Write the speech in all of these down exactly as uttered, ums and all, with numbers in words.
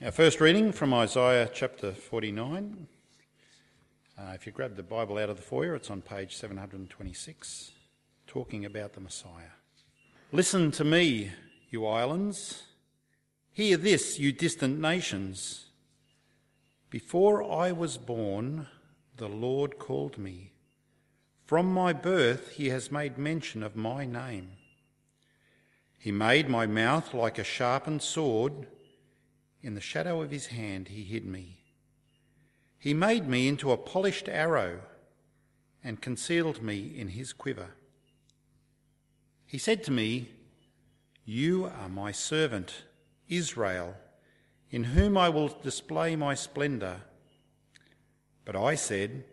Our first reading from Isaiah chapter forty-nine. Uh, if you grab the Bible out of the foyer, it's on page seven hundred twenty-six, talking about the Messiah. Listen to me, you islands. Hear this, you distant nations. Before I was born, the Lord called me. From my birth, he has made mention of my name. He made my mouth like a sharpened sword. In the shadow of his hand he hid me. He made me into a polished arrow and concealed me in his quiver. He said to me, "You are my servant, Israel, in whom I will display my splendour." But I said,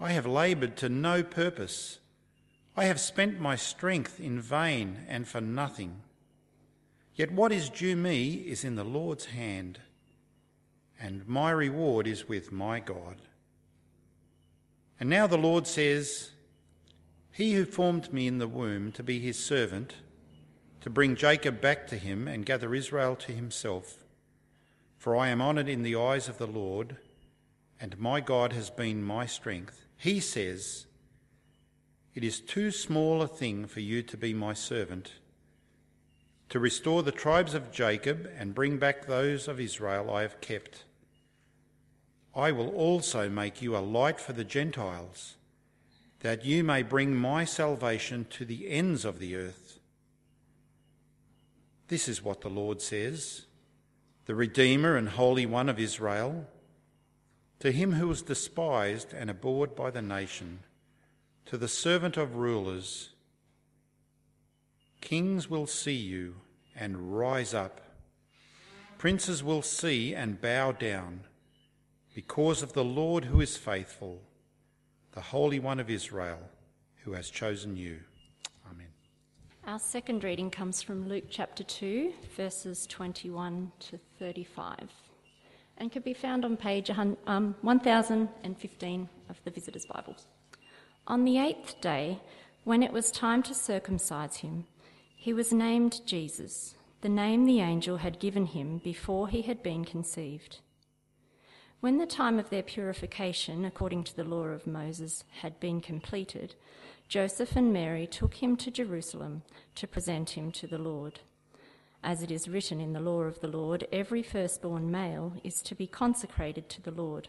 "I have laboured to no purpose. I have spent my strength in vain and for nothing. Yet what is due me is in the Lord's hand, and my reward is with my God." And now the Lord says, "He who formed me in the womb to be his servant, to bring Jacob back to him and gather Israel to himself, for I am honoured in the eyes of the Lord, and my God has been my strength." He says, "It is too small a thing for you to be my servant, to restore the tribes of Jacob and bring back those of Israel I have kept. I will also make you a light for the Gentiles, that you may bring my salvation to the ends of the earth." This is what the Lord says, the Redeemer and Holy One of Israel, to him who was despised and abhorred by the nation, to the servant of rulers. "Kings will see you and rise up. Princes will see and bow down, because of the Lord who is faithful, the Holy One of Israel, who has chosen you." Amen. Our second reading comes from Luke chapter two, verses twenty-one to thirty-five, and can be found on page one thousand fifteen of the Visitors' Bibles. "On the eighth day, when it was time to circumcise him, he was named Jesus, the name the angel had given him before he had been conceived. When the time of their purification, according to the law of Moses, had been completed, Joseph and Mary took him to Jerusalem to present him to the Lord. As it is written in the law of the Lord, every firstborn male is to be consecrated to the Lord,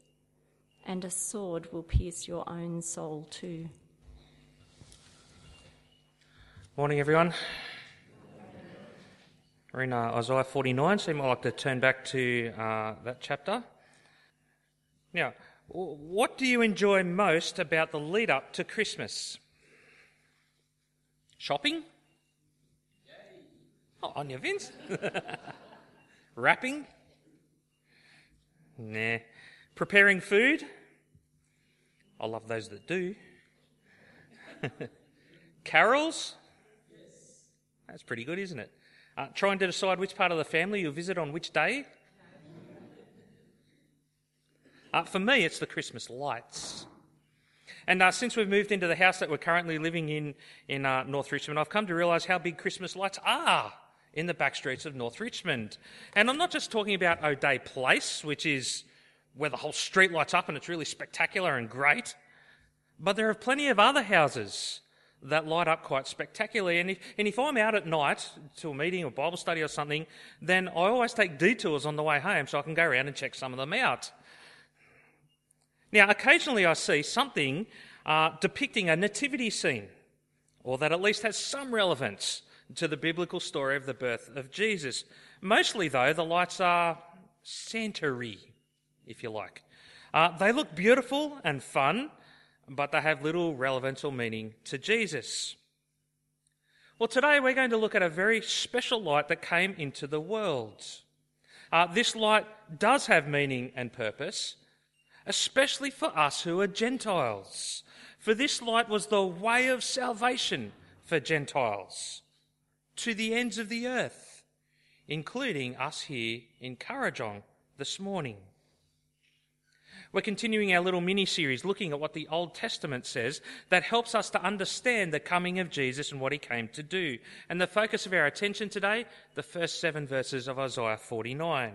And a sword will pierce your own soul too.'" Morning, everyone. We're in uh, Isaiah forty-nine, so you might like to turn back to uh, that chapter. Now, what do you enjoy most about the lead-up to Christmas? Shopping? Yay. Oh, on your Vince? Wrapping? Nah. Preparing food? I love those that do. Carols? Yes. That's pretty good, isn't it? Uh, trying to decide which part of the family you'll visit on which day? Uh, for me, it's the Christmas lights. And uh, since we've moved into the house that we're currently living in in uh, North Richmond, I've come to realise how big Christmas lights are in the back streets of North Richmond. And I'm not just talking about O'Day Place, which is where the whole street lights up and it's really spectacular and great, but there are plenty of other houses that light up quite spectacularly. And if, and if I'm out at night to a meeting or Bible study or something, then I always take detours on the way home so I can go around and check some of them out. Now, occasionally I see something uh, depicting a nativity scene, or that at least has some relevance to the biblical story of the birth of Jesus. Mostly, though, the lights are centery, if you like. Uh, they look beautiful and fun, but they have little relevance or meaning to Jesus. Well, today we're going to look at a very special light that came into the world. Uh, this light does have meaning and purpose, especially for us who are Gentiles. For this light was the way of salvation for Gentiles to the ends of the earth, including us here in Kurrajong this morning. We're continuing our little mini-series looking at what the Old Testament says that helps us to understand the coming of Jesus and what he came to do. And the focus of our attention today, the first seven verses of Isaiah forty-nine.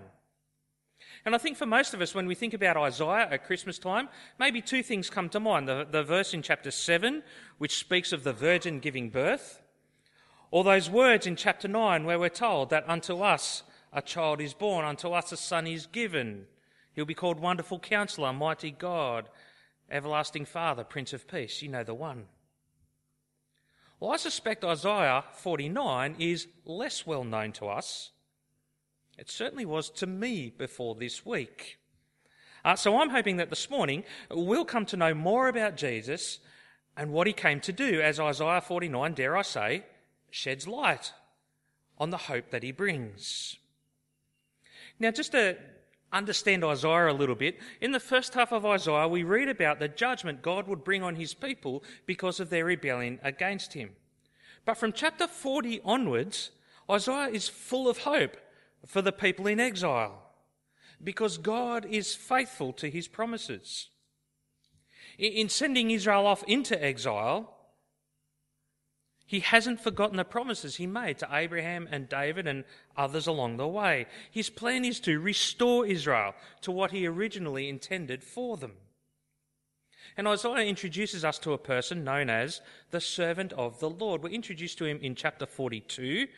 And I think for most of us, when we think about Isaiah at Christmas time, maybe two things come to mind. The, the verse in chapter seven, which speaks of the virgin giving birth, or those words in chapter nine where we're told that unto us a child is born, unto us a son is given. He'll be called Wonderful Counselor, Mighty God, Everlasting Father, Prince of Peace. You know the one. Well, I suspect Isaiah forty-nine is less well known to us. It certainly was to me before this week. Uh, so I'm hoping that this morning we'll come to know more about Jesus and what he came to do as Isaiah forty-nine, dare I say, sheds light on the hope that he brings. Now, just a... understand Isaiah a little bit. In the first half of Isaiah, we read about the judgment God would bring on his people because of their rebellion against him. But from chapter forty onwards, Isaiah is full of hope for the people in exile because God is faithful to his promises. In sending Israel off into exile, he hasn't forgotten the promises he made to Abraham and David and others along the way. His plan is to restore Israel to what he originally intended for them. And Isaiah introduces us to a person known as the servant of the Lord. We're introduced to him in chapter forty-two.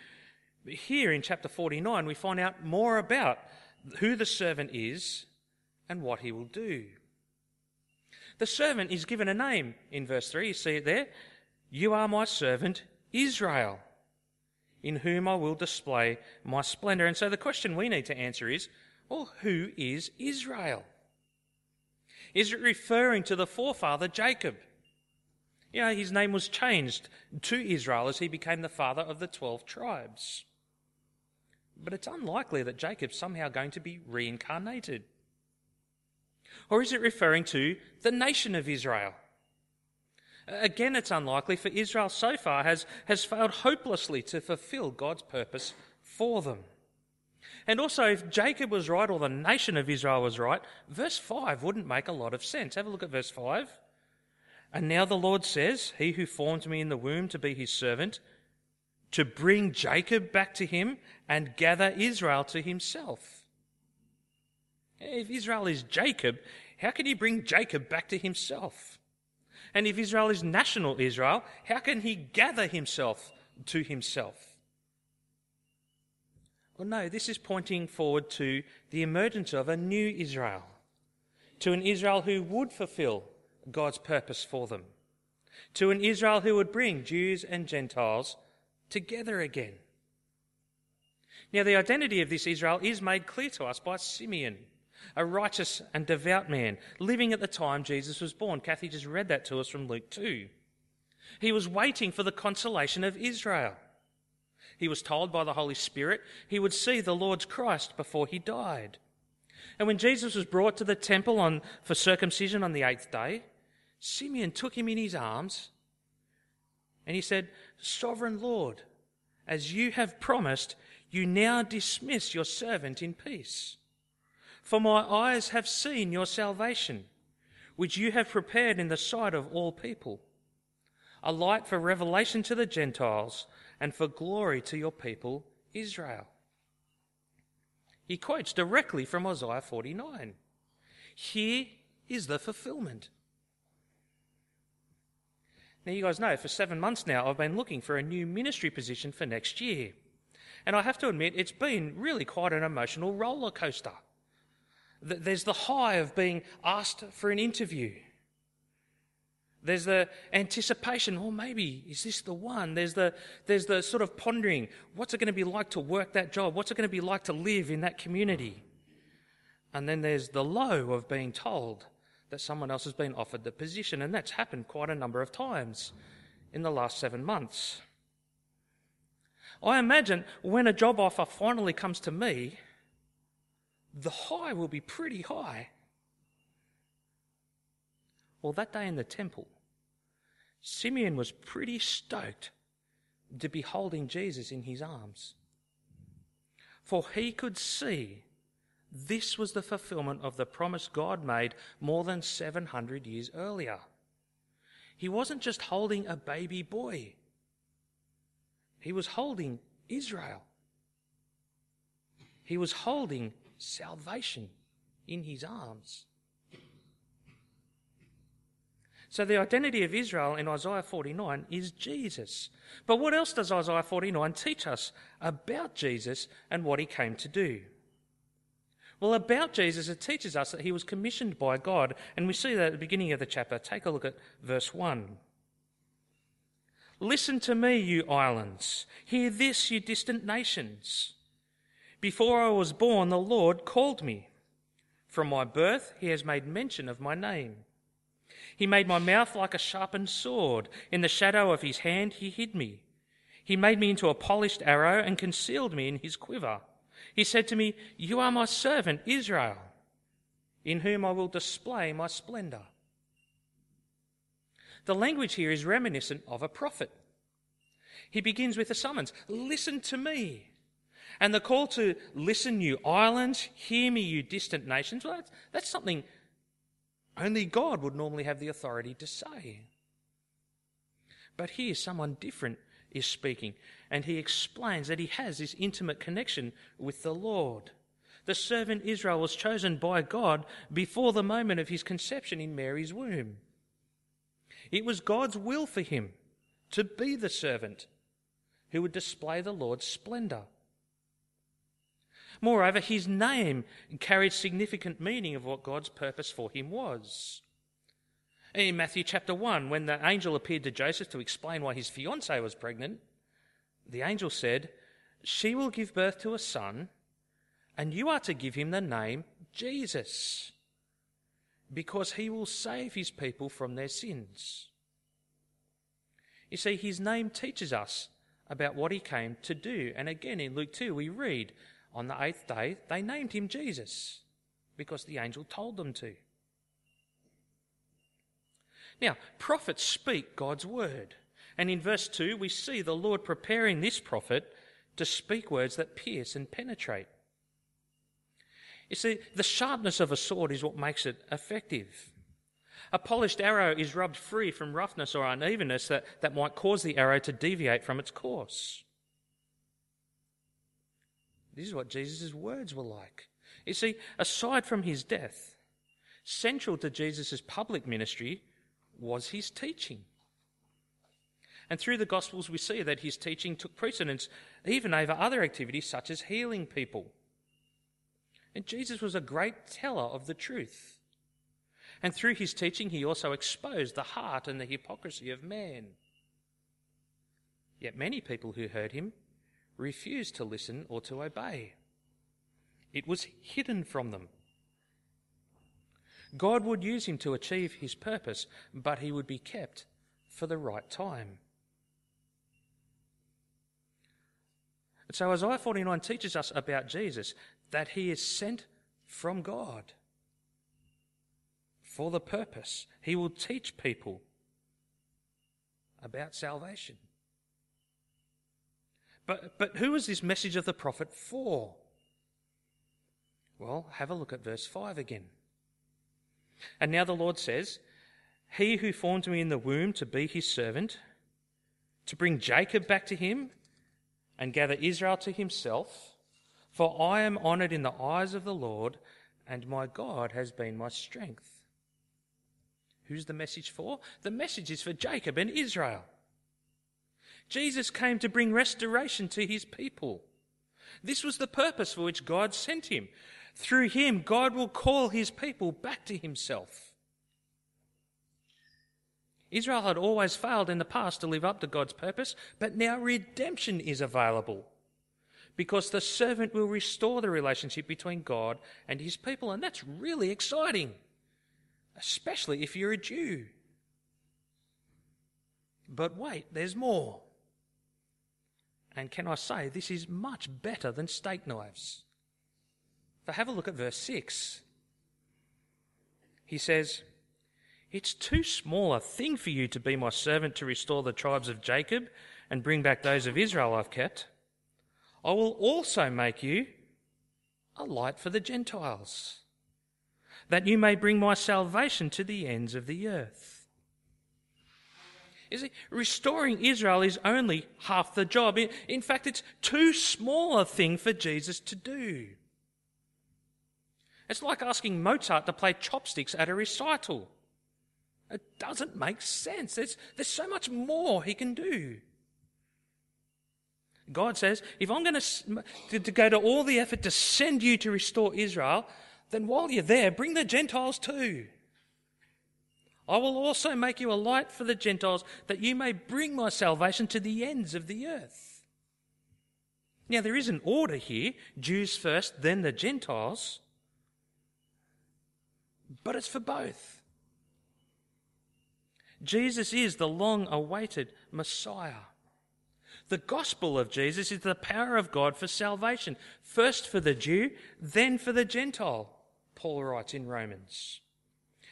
But here in chapter forty-nine, we find out more about who the servant is and what he will do. The servant is given a name in verse three. You see it there? You are my servant, Israel, in whom I will display my splendor. And so the question we need to answer is, well, who is Israel? Is it referring to the forefather Jacob? You know, his name was changed to Israel as he became the father of the twelve tribes. But it's unlikely that Jacob's somehow going to be reincarnated. Or is it referring to the nation of Israel? Again, it's unlikely, for Israel so far has, has failed hopelessly to fulfill God's purpose for them. And also, if Jacob was right or the nation of Israel was right, verse five wouldn't make a lot of sense. Have a look at verse five. And now the Lord says, he who formed me in the womb to be his servant, to bring Jacob back to him and gather Israel to himself. If Israel is Jacob, how can he bring Jacob back to himself? And if Israel is national Israel, how can he gather himself to himself? Well, no, this is pointing forward to the emergence of a new Israel, to an Israel who would fulfill God's purpose for them, to an Israel who would bring Jews and Gentiles together again. Now, the identity of this Israel is made clear to us by Simeon, a righteous and devout man, living at the time Jesus was born. Kathy just read that to us from Luke two. He was waiting for the consolation of Israel. He was told by the Holy Spirit he would see the Lord's Christ before he died. And when Jesus was brought to the temple on, for circumcision on the eighth day, Simeon took him in his arms and he said, "Sovereign Lord, as you have promised, you now dismiss your servant in peace. For my eyes have seen your salvation, which you have prepared in the sight of all people, a light for revelation to the Gentiles and for glory to your people Israel." He quotes directly from Isaiah forty-nine. Here is the fulfillment. Now, you guys know, for seven months now, I've been looking for a new ministry position for next year. And I have to admit, it's been really quite an emotional roller coaster. There's the high of being asked for an interview. There's the anticipation, well, maybe, is this the one? There's the there's the sort of pondering, what's it going to be like to work that job? What's it going to be like to live in that community? And then there's the low of being told that someone else has been offered the position, and that's happened quite a number of times in the last seven months. I imagine when a job offer finally comes to me, the high will be pretty high. Well, that day in the temple, Simeon was pretty stoked to be holding Jesus in his arms, for he could see this was the fulfillment of the promise God made more than seven hundred years earlier. He wasn't just holding a baby boy. He was holding Israel. He was holding salvation in his arms. So the identity of Israel in Isaiah forty-nine is Jesus. But what else does Isaiah forty-nine teach us about Jesus and what he came to do? Well, about Jesus, it teaches us that he was commissioned by God, and we see that at the beginning of the chapter. Take a look at verse one. "Listen to me, you islands. Hear this, you distant nations. Before I was born, the Lord called me. From my birth, he has made mention of my name. He made my mouth like a sharpened sword. In the shadow of his hand, he hid me. He made me into a polished arrow and concealed me in his quiver. He said to me, 'You are my servant, Israel, in whom I will display my splendor.'" The language here is reminiscent of a prophet. He begins with a summons, "Listen to me." And the call to "Listen, you islands, hear me, you distant nations," well, that's, that's something only God would normally have the authority to say. But here someone different is speaking, and he explains that he has this intimate connection with the Lord. The servant Israel was chosen by God before the moment of his conception in Mary's womb. It was God's will for him to be the servant who would display the Lord's splendor. Moreover, his name carried significant meaning of what God's purpose for him was. In Matthew chapter one, when the angel appeared to Joseph to explain why his fiancée was pregnant, the angel said, "She will give birth to a son, and you are to give him the name Jesus, because he will save his people from their sins." You see, his name teaches us about what he came to do. And again, in Luke two, we read, "On the eighth day, they named him Jesus, because the angel told them to." Now, prophets speak God's word. And in verse two, we see the Lord preparing this prophet to speak words that pierce and penetrate. You see, the sharpness of a sword is what makes it effective. A polished arrow is rubbed free from roughness or unevenness that, that might cause the arrow to deviate from its course. This is what Jesus' words were like. You see, aside from his death, central to Jesus' public ministry was his teaching. And through the Gospels, we see that his teaching took precedence even over other activities such as healing people. And Jesus was a great teller of the truth. And through his teaching, he also exposed the heart and the hypocrisy of man. Yet many people who heard him refused to listen or to obey. It was hidden from them. God would use him to achieve his purpose, but he would be kept for the right time. And so Isaiah forty-nine teaches us about Jesus that he is sent from God for the purpose. He will teach people about salvation. But, but who is this message of the prophet for? Well, have a look at verse five again. And now the Lord says, he who formed me in the womb to be his servant, to bring Jacob back to him and gather Israel to himself, for I am honoured in the eyes of the Lord, and my God has been my strength. Who's the message for? The message is for Jacob and Israel. Jesus came to bring restoration to his people. This was the purpose for which God sent him. Through him, God will call his people back to himself. Israel had always failed in the past to live up to God's purpose, but now redemption is available because the servant will restore the relationship between God and his people, and that's really exciting. Especially if you're a Jew. But wait, there's more. And can I say, this is much better than steak knives. So have a look at verse six. He says, it's too small a thing for you to be my servant to restore the tribes of Jacob and bring back those of Israel I've kept. I will also make you a light for the Gentiles, that you may bring my salvation to the ends of the earth. You see, restoring Israel is only half the job. In fact, it's too small a thing for Jesus to do. It's like asking Mozart to play chopsticks at a recital. It doesn't make sense. There's, there's so much more he can do. God says, if I'm going to, to go to all the effort to send you to restore Israel, then while you're there, bring the Gentiles too. I will also make you a light for the Gentiles, that you may bring my salvation to the ends of the earth. Now, there is an order here, Jews first, then the Gentiles, but it's for both. Jesus is the long-awaited Messiah. The gospel of Jesus is the power of God for salvation, first for the Jew, then for the Gentile, Paul writes in Romans.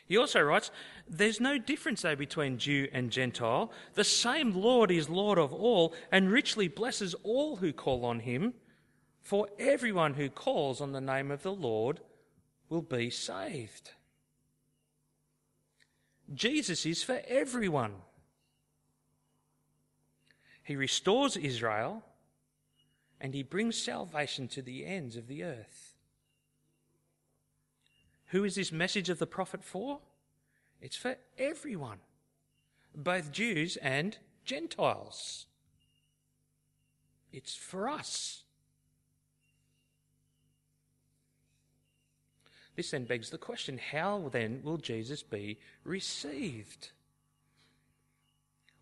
He also writes, there's no difference, though, between Jew and Gentile. The same Lord is Lord of all and richly blesses all who call on him, for everyone who calls on the name of the Lord will be saved. Jesus is for everyone. He restores Israel and he brings salvation to the ends of the earth. Who is this message of the prophet for? It's for everyone, both Jews and Gentiles. It's for us. This then begs the question, how then will Jesus be received?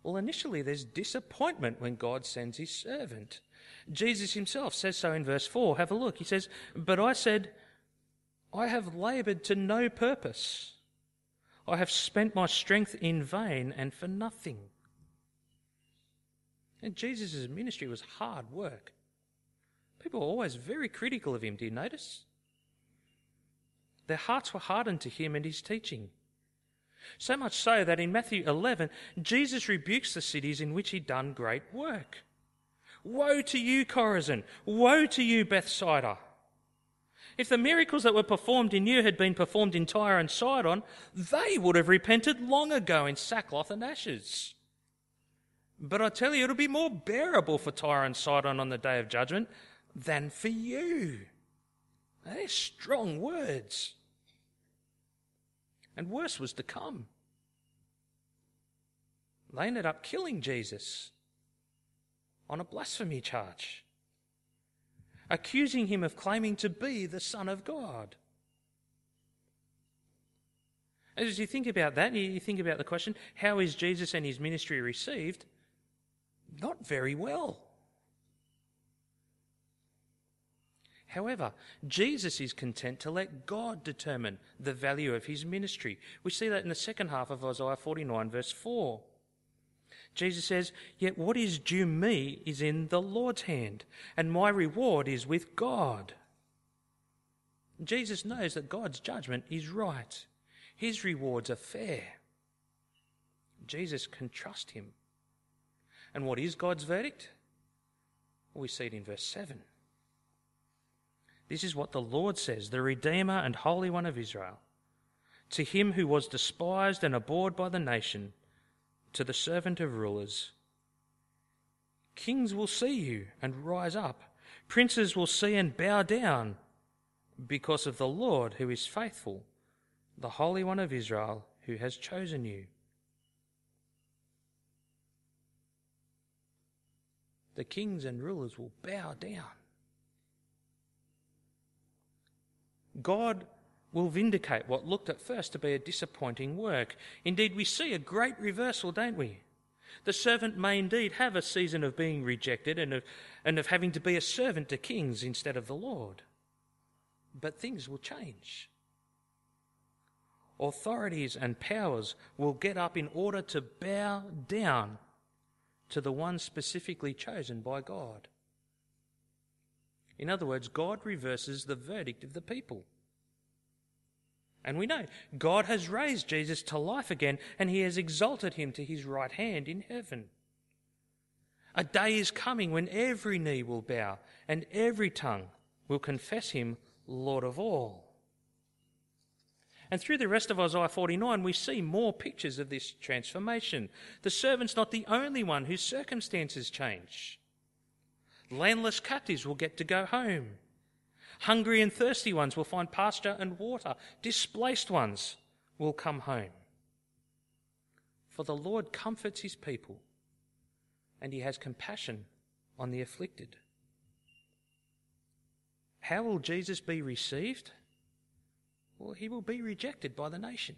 Well, initially there's disappointment when God sends his servant. Jesus himself says so in verse four. Have a look. He says, but I said, I have laboured to no purpose. I have spent my strength in vain and for nothing. And Jesus' ministry was hard work. People were always very critical of him, do you notice? Their hearts were hardened to him and his teaching. So much so that in Matthew eleven, Jesus rebukes the cities in which he'd done great work. Woe to you, Chorazin! Woe to you, Bethsaida! If the miracles that were performed in you had been performed in Tyre and Sidon, they would have repented long ago in sackcloth and ashes. But I tell you, it'll be more bearable for Tyre and Sidon on the day of judgment than for you. Now, they're strong words. And worse was to come. They ended up killing Jesus on a blasphemy charge, accusing him of claiming to be the Son of God. As you think about that, you think about the question, how is Jesus and his ministry received? Not very well. However, Jesus is content to let God determine the value of his ministry. We see that in the second half of Isaiah forty-nine, verse four. Jesus says, yet what is due me is in the Lord's hand, and my reward is with God. Jesus knows that God's judgment is right. His rewards are fair. Jesus can trust him. And what is God's verdict? We see it in verse seven. This is what the Lord says, the Redeemer and Holy One of Israel, to him who was despised and abhorred by the nation, to the servant of rulers. Kings will see you and rise up. Princes will see and bow down, because of the Lord who is faithful, the Holy One of Israel who has chosen you. The kings and rulers will bow down. God will vindicate what looked at first to be a disappointing work. Indeed, we see a great reversal, don't we? The servant may indeed have a season of being rejected and of, and of having to be a servant to kings instead of the Lord. But things will change. Authorities and powers will get up in order to bow down to the one specifically chosen by God. In other words, God reverses the verdict of the people. And we know God has raised Jesus to life again, and he has exalted him to his right hand in heaven. A day is coming when every knee will bow and every tongue will confess him Lord of all. And through the rest of Isaiah forty-nine, we see more pictures of this transformation. The servant's not the only one whose circumstances change. Landless captives will get to go home. Hungry and thirsty ones will find pasture and water. Displaced ones will come home. For the Lord comforts his people, and he has compassion on the afflicted. How will Jesus be received? Well, he will be rejected by the nation,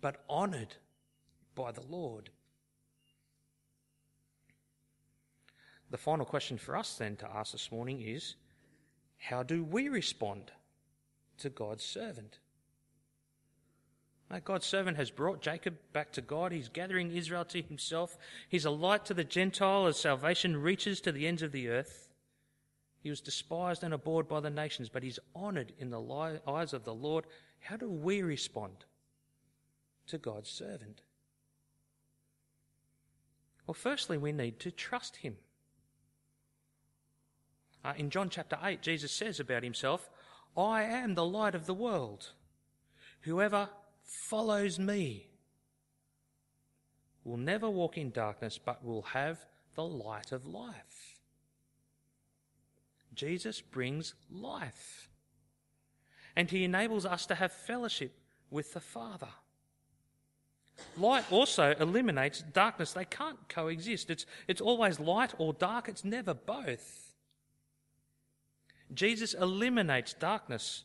but honoured by the Lord. The final question for us then to ask this morning is, how do we respond to God's servant? Now, God's servant has brought Jacob back to God. He's gathering Israel to himself. He's a light to the Gentile as salvation reaches to the ends of the earth. He was despised and abhorred by the nations, but he's honoured in the eyes of the Lord. How do we respond to God's servant? Well, firstly, we need to trust him. Uh, in John chapter eight, Jesus says about himself, "I am the light of the world. Whoever follows me will never walk in darkness, but will have the light of life." Jesus brings life, and he enables us to have fellowship with the Father. Light also eliminates darkness. They can't coexist. It's, it's always light or dark. It's never both. Jesus eliminates darkness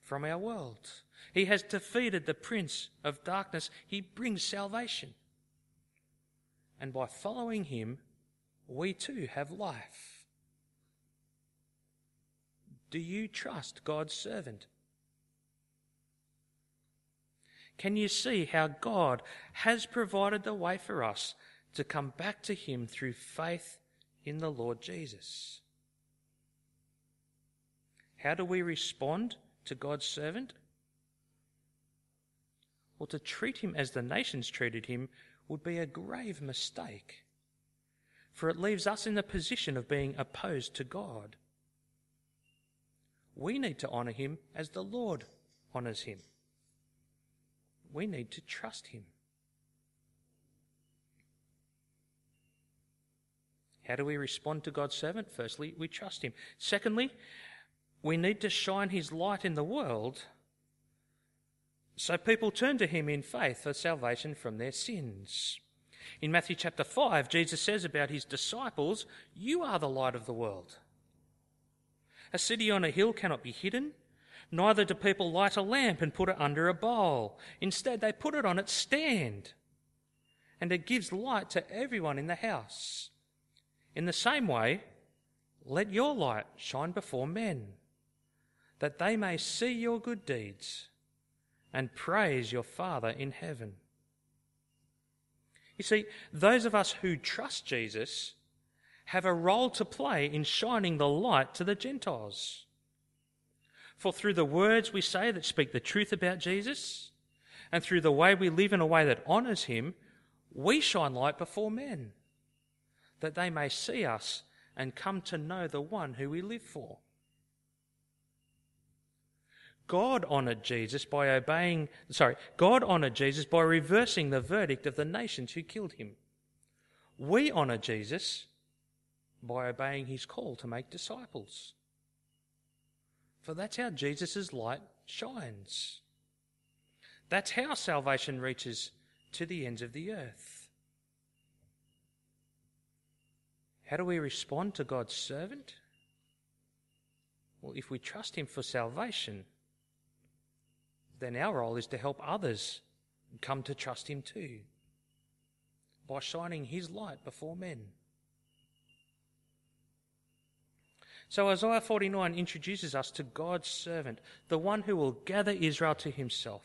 from our world. He has defeated the prince of darkness. He brings salvation. And by following him, we too have life. Do you trust God's servant? Can you see how God has provided the way for us to come back to him through faith in the Lord Jesus? How do we respond to God's servant? Well, to treat him as the nations treated him would be a grave mistake, for it leaves us in the position of being opposed to God. We need to honour him as the Lord honours him. We need to trust him. How do we respond to God's servant? Firstly, we trust him. Secondly, we need to shine his light in the world so people turn to him in faith for salvation from their sins. In Matthew chapter five, Jesus says about his disciples, "You are the light of the world. A city on a hill cannot be hidden, neither do people light a lamp and put it under a bowl. Instead, they put it on its stand, and it gives light to everyone in the house. In the same way, let your light shine before men, that they may see your good deeds and praise your Father in heaven." You see, those of us who trust Jesus have a role to play in shining the light to the Gentiles. For through the words we say that speak the truth about Jesus, and through the way we live in a way that honours him, we shine light before men, that they may see us and come to know the one who we live for. God honoured Jesus by obeying, sorry, God honoured Jesus by reversing the verdict of the nations who killed him. We honour Jesus by obeying his call to make disciples. For that's how Jesus' light shines. That's how salvation reaches to the ends of the earth. How do we respond to God's servant? Well, if we trust him for salvation, then our role is to help others come to trust him too, by shining his light before men. So Isaiah forty-nine introduces us to God's servant, the one who will gather Israel to himself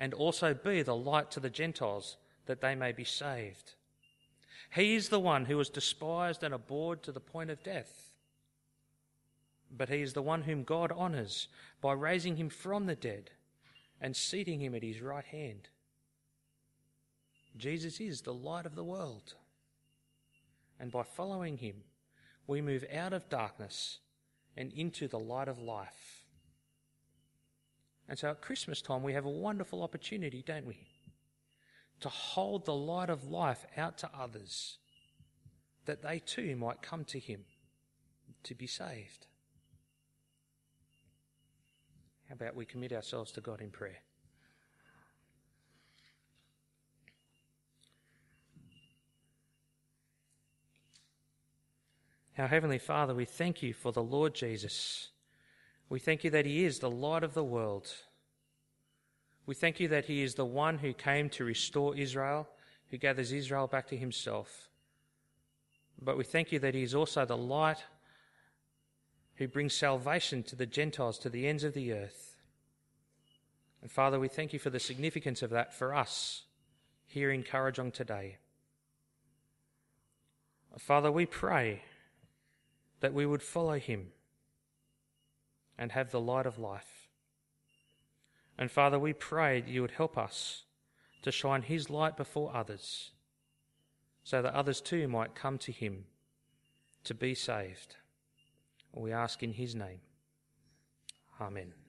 and also be the light to the Gentiles, that they may be saved. He is the one who was despised and abhorred to the point of death. But he is the one whom God honours by raising him from the dead and seating him at his right hand. Jesus is the light of the world. And by following him, we move out of darkness and into the light of life. And so at Christmas time, we have a wonderful opportunity, don't we, to hold the light of life out to others, that they too might come to him to be saved. How about we commit ourselves to God in prayer? Our Heavenly Father, we thank you for the Lord Jesus. We thank you that he is the light of the world. We thank you that he is the one who came to restore Israel, who gathers Israel back to himself. But we thank you that he is also the light who brings salvation to the Gentiles, to the ends of the earth. And Father, we thank you for the significance of that for us here in Kurrajong today. Father, we pray that we would follow him and have the light of life. And Father, we pray that you would help us to shine his light before others, so that others too might come to him to be saved. We ask in his name. Amen.